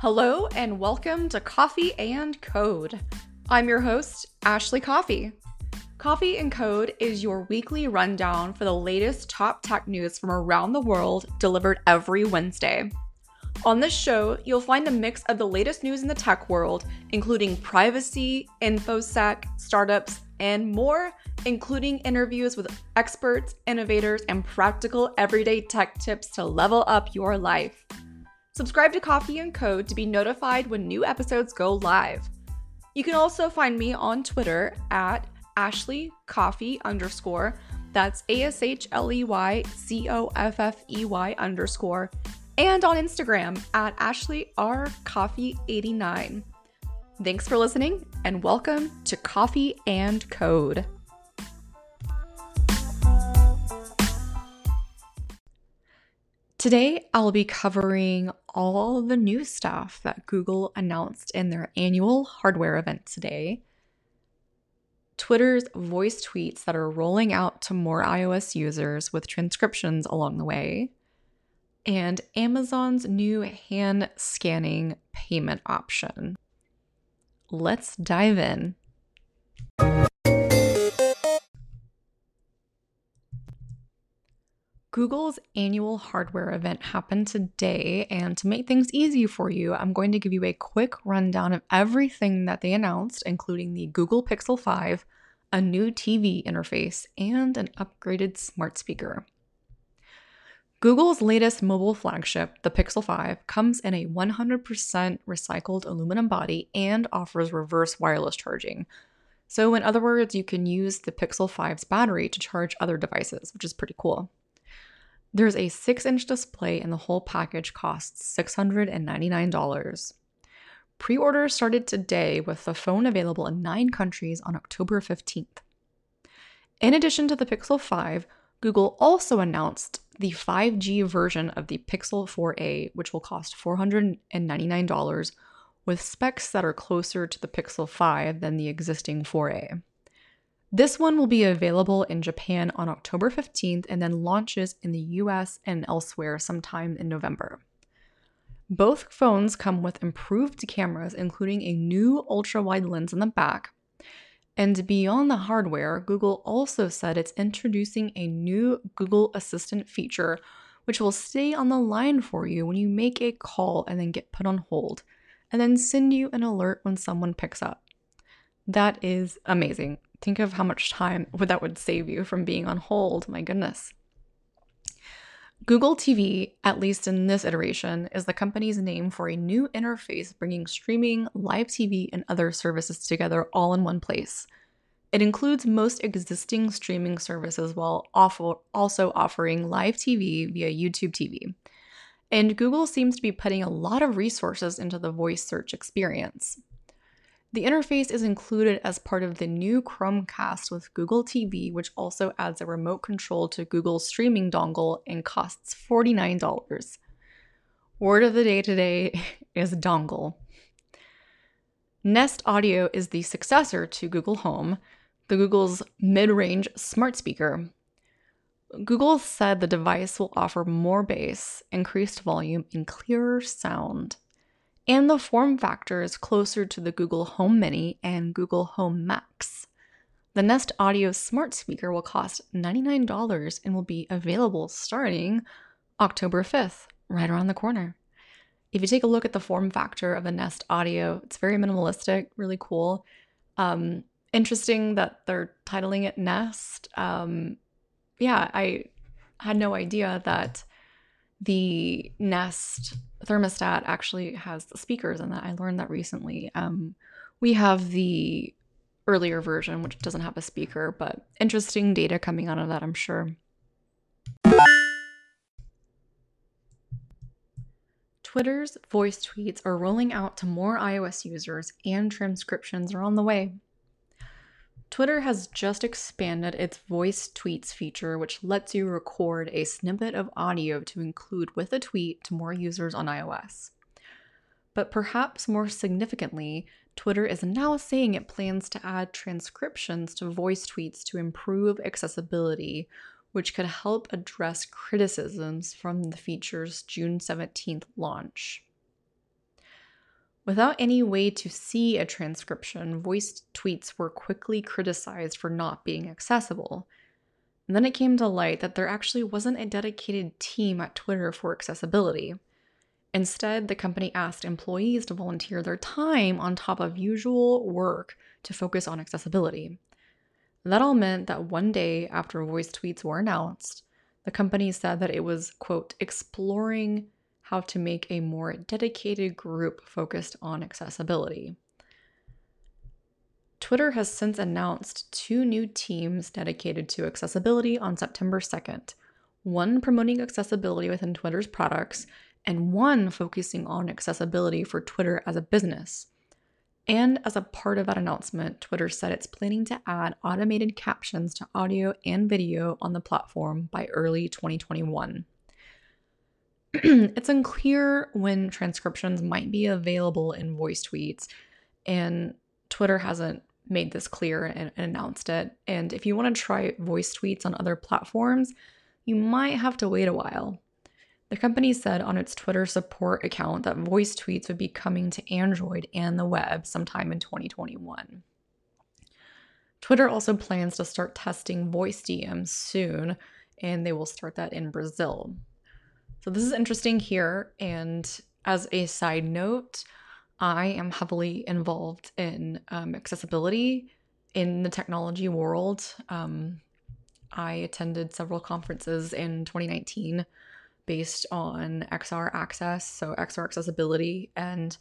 Hello and welcome to Coffee and Code. I'm your host, Ashley Coffee. Coffee and Code is your weekly rundown for the latest top tech news from around the world, delivered every Wednesday. On this show, you'll find a mix of the latest news in the tech world, including privacy, infosec, startups, and more, including interviews with experts, innovators, and practical everyday tech tips to level up your life. Subscribe to Coffee and Code to be notified when new episodes go live. You can also find me on Twitter at @AshleyCoffee_, that's AshleyCoffee_, and on Instagram at @AshleyRCoffee89. Thanks for listening, and welcome to Coffee and Code. Today, I'll be covering all the new stuff that Google announced in their annual hardware event today, Twitter's voice tweets that are rolling out to more iOS users with transcriptions along the way, and Amazon's new hand-scanning payment option. Let's dive in. Google's annual hardware event happened today, and to make things easy for you, I'm going to give you a quick rundown of everything that they announced, including the Google Pixel 5, a new TV interface, and an upgraded smart speaker. Google's latest mobile flagship, the Pixel 5, comes in a 100% recycled aluminum body and offers reverse wireless charging. So in other words, you can use the Pixel 5's battery to charge other devices, which is pretty cool. There's a 6-inch display and the whole package costs $699. Pre-orders started today with the phone available in 9 countries on October 15th. In addition to the Pixel 5, Google also announced the 5G version of the Pixel 4a, which will cost $499, with specs that are closer to the Pixel 5 than the existing 4a. This one will be available in Japan on October 15th and then launches in the US and elsewhere sometime in November. Both phones come with improved cameras, including a new ultra-wide lens in the back. And beyond the hardware, Google also said it's introducing a new Google Assistant feature, which will stay on the line for you when you make a call and then get put on hold, and then send you an alert when someone picks up. That is amazing. Think of how much time that would save you from being on hold. My goodness. Google TV, at least in this iteration, is the company's name for a new interface bringing streaming, live TV, and other services together all in one place. It includes most existing streaming services while also offering live TV via YouTube TV. And Google seems to be putting a lot of resources into the voice search experience. The interface is included as part of the new Chromecast with Google TV, which also adds a remote control to Google's streaming dongle and costs $49. Word of the day today is dongle. Nest Audio is the successor to Google Home, Google's mid-range smart speaker. Google said the device will offer more bass, increased volume, and clearer sound. And the form factor is closer to the Google Home Mini and Google Home Max. The Nest Audio smart speaker will cost $99 and will be available starting October 5th, right around the corner. If you take a look at the form factor of the Nest Audio, it's very minimalistic, really cool. Interesting that they're titling it Nest. I had no idea that the Nest thermostat actually has the speakers in that. I learned that recently. We have the earlier version, which doesn't have a speaker, but interesting data coming out of that, I'm sure. Twitter's voice tweets are rolling out to more iOS users, and transcriptions are on the way. Twitter has just expanded its voice tweets feature, which lets you record a snippet of audio to include with a tweet to more users on iOS. But perhaps more significantly, Twitter is now saying it plans to add transcriptions to voice tweets to improve accessibility, which could help address criticisms from the feature's June 17th launch. Without any way to see a transcription, voiced tweets were quickly criticized for not being accessible. And then it came to light that there actually wasn't a dedicated team at Twitter for accessibility. Instead, the company asked employees to volunteer their time on top of usual work to focus on accessibility. That all meant that one day after voice tweets were announced, the company said that it was, quote, exploring how to make a more dedicated group focused on accessibility. Twitter has since announced two new teams dedicated to accessibility on September 2nd, one promoting accessibility within Twitter's products and one focusing on accessibility for Twitter as a business. And as a part of that announcement, Twitter said it's planning to add automated captions to audio and video on the platform by early 2021. It's unclear when transcriptions might be available in voice tweets, and Twitter hasn't made this clear and announced it. And if you want to try voice tweets on other platforms, you might have to wait a while. The company said on its Twitter support account that voice tweets would be coming to Android and the web sometime in 2021. Twitter also plans to start testing voice DMs soon, and they will start that in Brazil. So this is interesting here, and as a side note, I am heavily involved in accessibility in the technology world. I attended several conferences in 2019 based on XR Access, so XR accessibility. And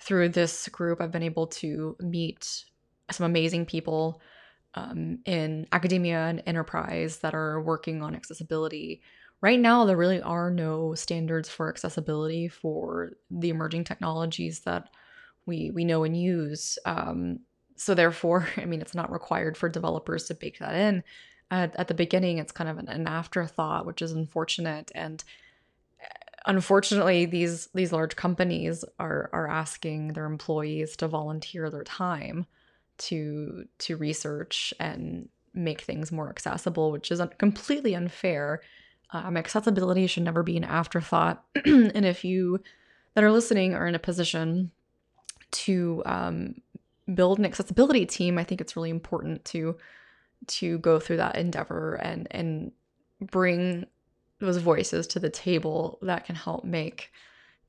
through this group, I've been able to meet some amazing people in academia and enterprise that are working on accessibility. Right now, there really are no standards for accessibility for the emerging technologies that we know and use. So therefore, I mean, it's not required for developers to bake that in. At the beginning, it's kind of an afterthought, which is unfortunate. And unfortunately, these large companies are asking their employees to volunteer their time to research and make things more accessible, which is completely unfair. Accessibility should never be an afterthought. And if you that are listening are in a position to build an accessibility team, I think it's really important to go through that endeavor and bring those voices to the table that can help make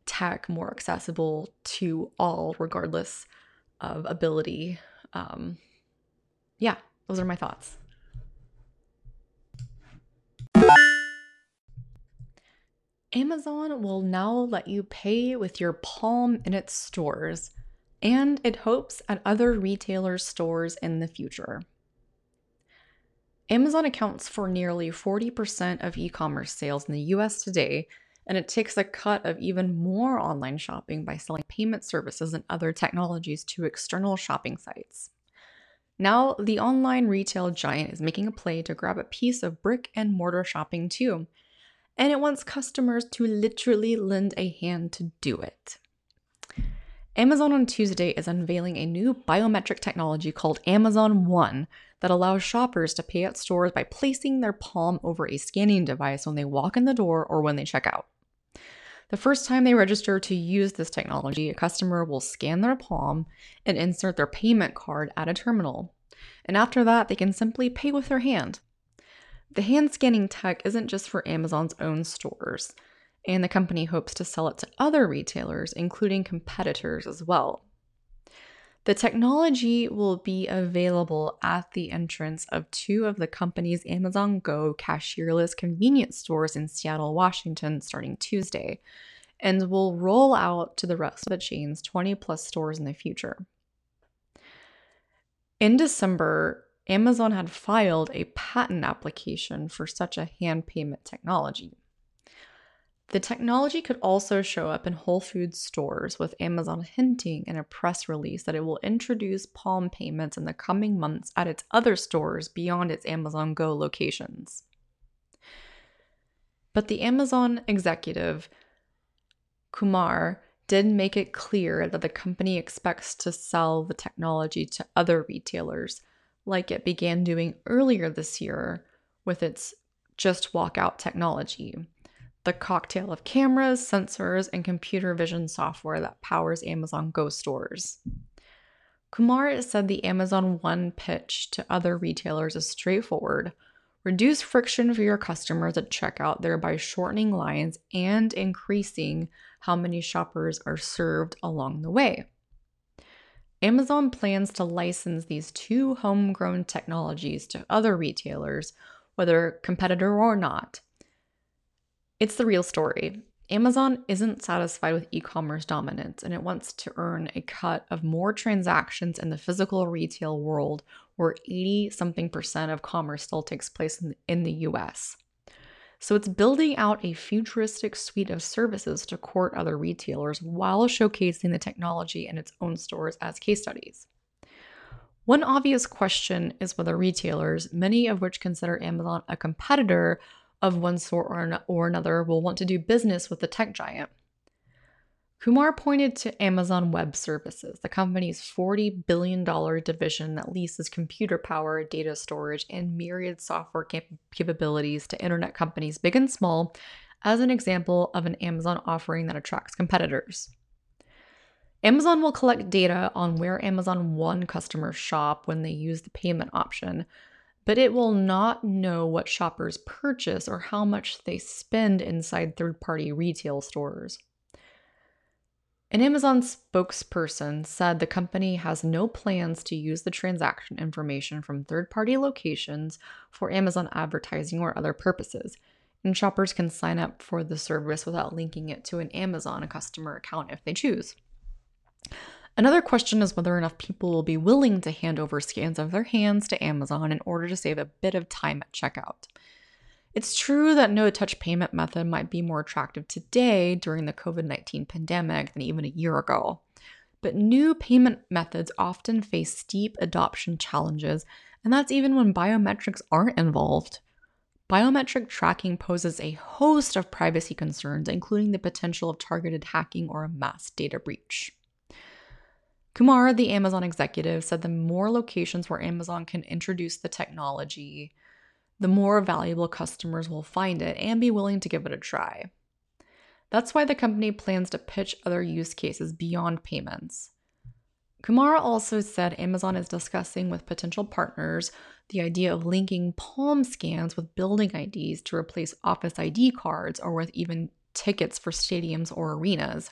tech more accessible to all, regardless of ability. Yeah, those are my thoughts. Amazon will now let you pay with your palm in its stores, and it hopes at other retailers' stores in the future. Amazon accounts for nearly 40% of e-commerce sales in the US today, and it takes a cut of even more online shopping by selling payment services and other technologies to external shopping sites. Now, the online retail giant is making a play to grab a piece of brick and mortar shopping too, and it wants customers to literally lend a hand to do it. Amazon on Tuesday is unveiling a new biometric technology called Amazon One that allows shoppers to pay at stores by placing their palm over a scanning device when they walk in the door or when they check out. The first time they register to use this technology, a customer will scan their palm and insert their payment card at a terminal. And after that, they can simply pay with their hand. The hand scanning tech isn't just for Amazon's own stores, and the company hopes to sell it to other retailers, including competitors as well. The technology will be available at the entrance of two of the company's Amazon Go cashierless convenience stores in Seattle, Washington, starting Tuesday, and will roll out to the rest of the chain's 20-plus stores in the future. In December, Amazon had filed a patent application for such a hand payment technology. The technology could also show up in Whole Foods stores, with Amazon hinting in a press release that it will introduce palm payments in the coming months at its other stores beyond its Amazon Go locations. But the Amazon executive, Kumar, did make it clear that the company expects to sell the technology to other retailers, like it began doing earlier this year with its Just Walk Out technology. the cocktail of cameras, sensors, and computer vision software that powers Amazon Go stores. Kumar said the Amazon One pitch to other retailers is straightforward. Reduce friction for your customers at checkout, thereby shortening lines and increasing how many shoppers are served along the way. Amazon plans to license these two homegrown technologies to other retailers, whether competitor or not. It's the real story. Amazon isn't satisfied with e-commerce dominance, and it wants to earn a cut of more transactions in the physical retail world, where 80-something% of commerce still takes place in the US. So it's building out a futuristic suite of services to court other retailers while showcasing the technology in its own stores as case studies. One obvious question is whether retailers, many of which consider Amazon a competitor of one sort or another, will want to do business with the tech giant. Kumar pointed to Amazon Web Services, the company's $40 billion division that leases computer power, data storage, and myriad software capabilities to internet companies big and small, as an example of an Amazon offering that attracts competitors. Amazon will collect data on where Amazon One customers shop when they use the payment option, but it will not know what shoppers purchase or how much they spend inside third-party retail stores. An Amazon spokesperson said the company has no plans to use the transaction information from third-party locations for Amazon advertising or other purposes, and shoppers can sign up for the service without linking it to an Amazon customer account if they choose. Another question is whether enough people will be willing to hand over scans of their hands to Amazon in order to save a bit of time at checkout. It's true that no-touch payment method might be more attractive today during the COVID-19 pandemic than even a year ago, but new payment methods often face steep adoption challenges, and that's even when biometrics aren't involved. Biometric tracking poses a host of privacy concerns, including the potential of targeted hacking or a mass data breach. Kumar, the Amazon executive, said the more locations where Amazon can introduce the technology, the more valuable customers will find it and be willing to give it a try. That's why the company plans to pitch other use cases beyond payments. Kumar also said Amazon is discussing with potential partners the idea of linking palm scans with building IDs to replace office ID cards or with even tickets for stadiums or arenas.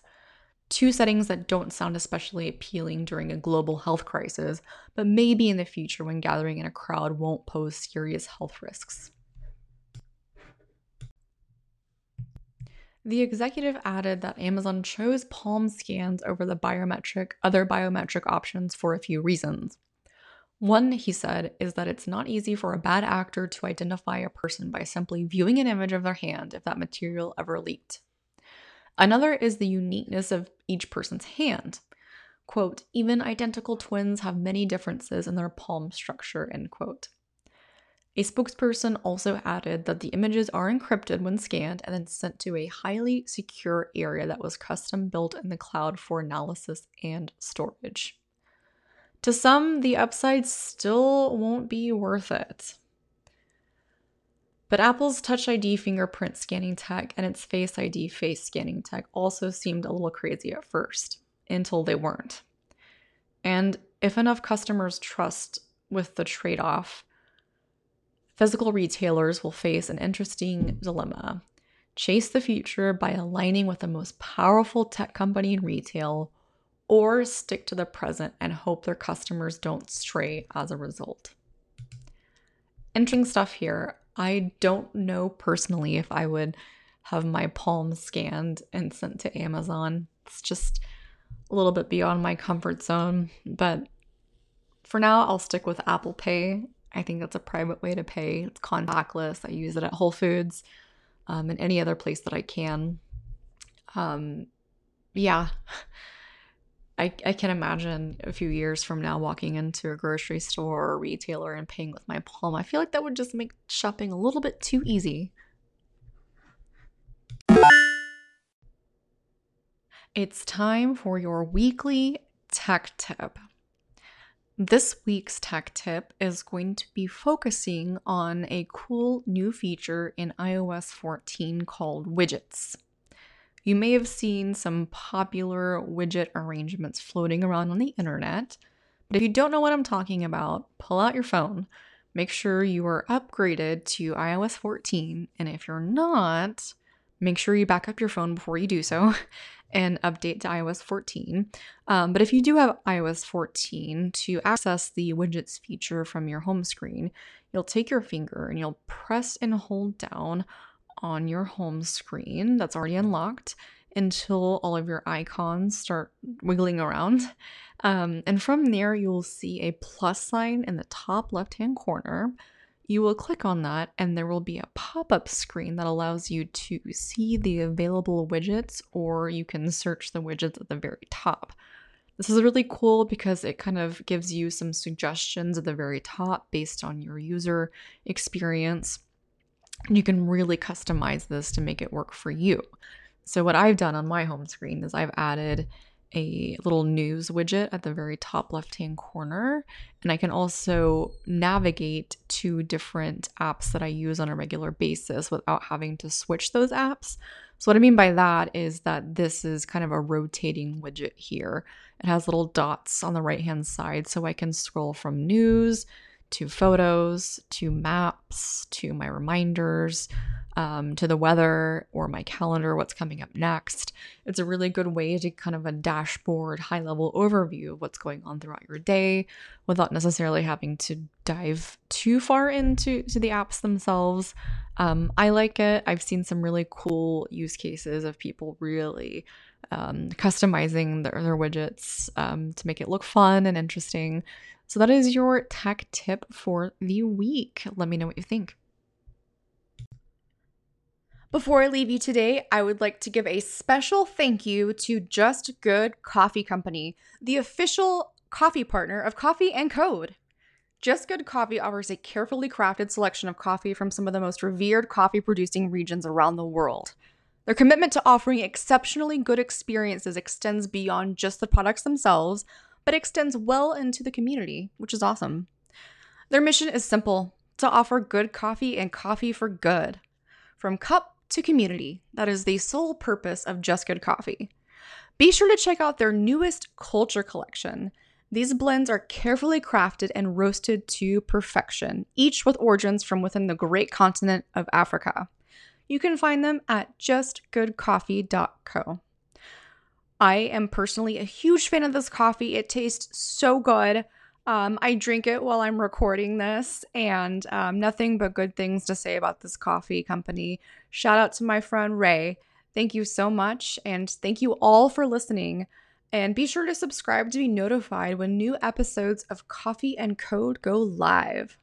Two settings that don't sound especially appealing during a global health crisis, but maybe in the future when gathering in a crowd won't pose serious health risks. The executive added that Amazon chose palm scans over the other biometric options for a few reasons. One, he said, is that it's not easy for a bad actor to identify a person by simply viewing an image of their hand if that material ever leaked. Another is the uniqueness of each person's hand. Quote, even identical twins have many differences in their palm structure, end quote. A spokesperson also added that the images are encrypted when scanned and then sent to a highly secure area that was custom built in the cloud for analysis and storage. To some, the upside still won't be worth it. But Apple's Touch ID fingerprint scanning tech and its Face ID face scanning tech also seemed a little crazy at first, until they weren't. And if enough customers trust with the trade-off, physical retailers will face an interesting dilemma. Chase the future by aligning with the most powerful tech company in retail, or stick to the present and hope their customers don't stray as a result. Interesting stuff here. I don't know personally if I would have my palm scanned and sent to Amazon. It's just a little bit beyond my comfort zone, but for now I'll stick with Apple Pay. I think that's a private way to pay. It's contactless. I use it at Whole Foods and any other place that I can. I can imagine a few years from now walking into a grocery store or retailer and paying with my palm. I feel like that would just make shopping a little bit too easy. It's time for your weekly tech tip. This week's tech tip is going to be focusing on a cool new feature in iOS 14 called widgets. You may have seen some popular widget arrangements floating around on the internet, but if you don't know what I'm talking about, pull out your phone. Make sure you are upgraded to iOS 14, and if you're not, make sure you back up your phone before you do so and update to iOS 14. But if you do have iOS 14, to access the widgets feature from your home screen, you'll take your finger and you'll press and hold down on your home screen that's already unlocked until all of your icons start wiggling around. And from there, you will see a plus sign in the top left-hand corner. You will click on that, and there will be a pop-up screen that allows you to see the available widgets, or you can search the widgets at the very top. This is really cool because it kind of gives you some suggestions at the very top based on your user experience. You can really customize this to make it work for you. So what I've done on my home screen is I've added a little news widget at the very top left-hand corner, and I can also navigate to different apps that I use on a regular basis without having to switch those apps. So what I mean by that is that this is kind of a rotating widget here. It has little dots on the right-hand side, so I can scroll from news to photos, to maps, to my reminders, to the weather or my calendar, what's coming up next. It's a really good way to kind of a dashboard, high-level overview of what's going on throughout your day without necessarily having to dive too far into the apps themselves. I like it. I've seen some really cool use cases of people really customizing their widgets to make it look fun and interesting. So that is your tech tip for the week. Let me know what you think. Before I leave you today, I would like to give a special thank you to Just Good Coffee Company, the official coffee partner of Coffee & Code. Just Good Coffee offers a carefully crafted selection of coffee from some of the most revered coffee-producing regions around the world. Their commitment to offering exceptionally good experiences extends beyond just the products themselves, but extends well into the community, which is awesome. Their mission is simple: to offer good coffee and coffee for good. From cup to community, that is the sole purpose of Just Good Coffee. Be sure to check out their newest Culture Collection. These blends are carefully crafted and roasted to perfection, each with origins from within the great continent of Africa. You can find them at justgoodcoffee.co. I am personally a huge fan of this coffee. It tastes so good. I drink it while I'm recording this, and nothing but good things to say about this coffee company. Shout out to my friend Ray. Thank you so much, and thank you all for listening. And be sure to subscribe to be notified when new episodes of Coffee & Code go live.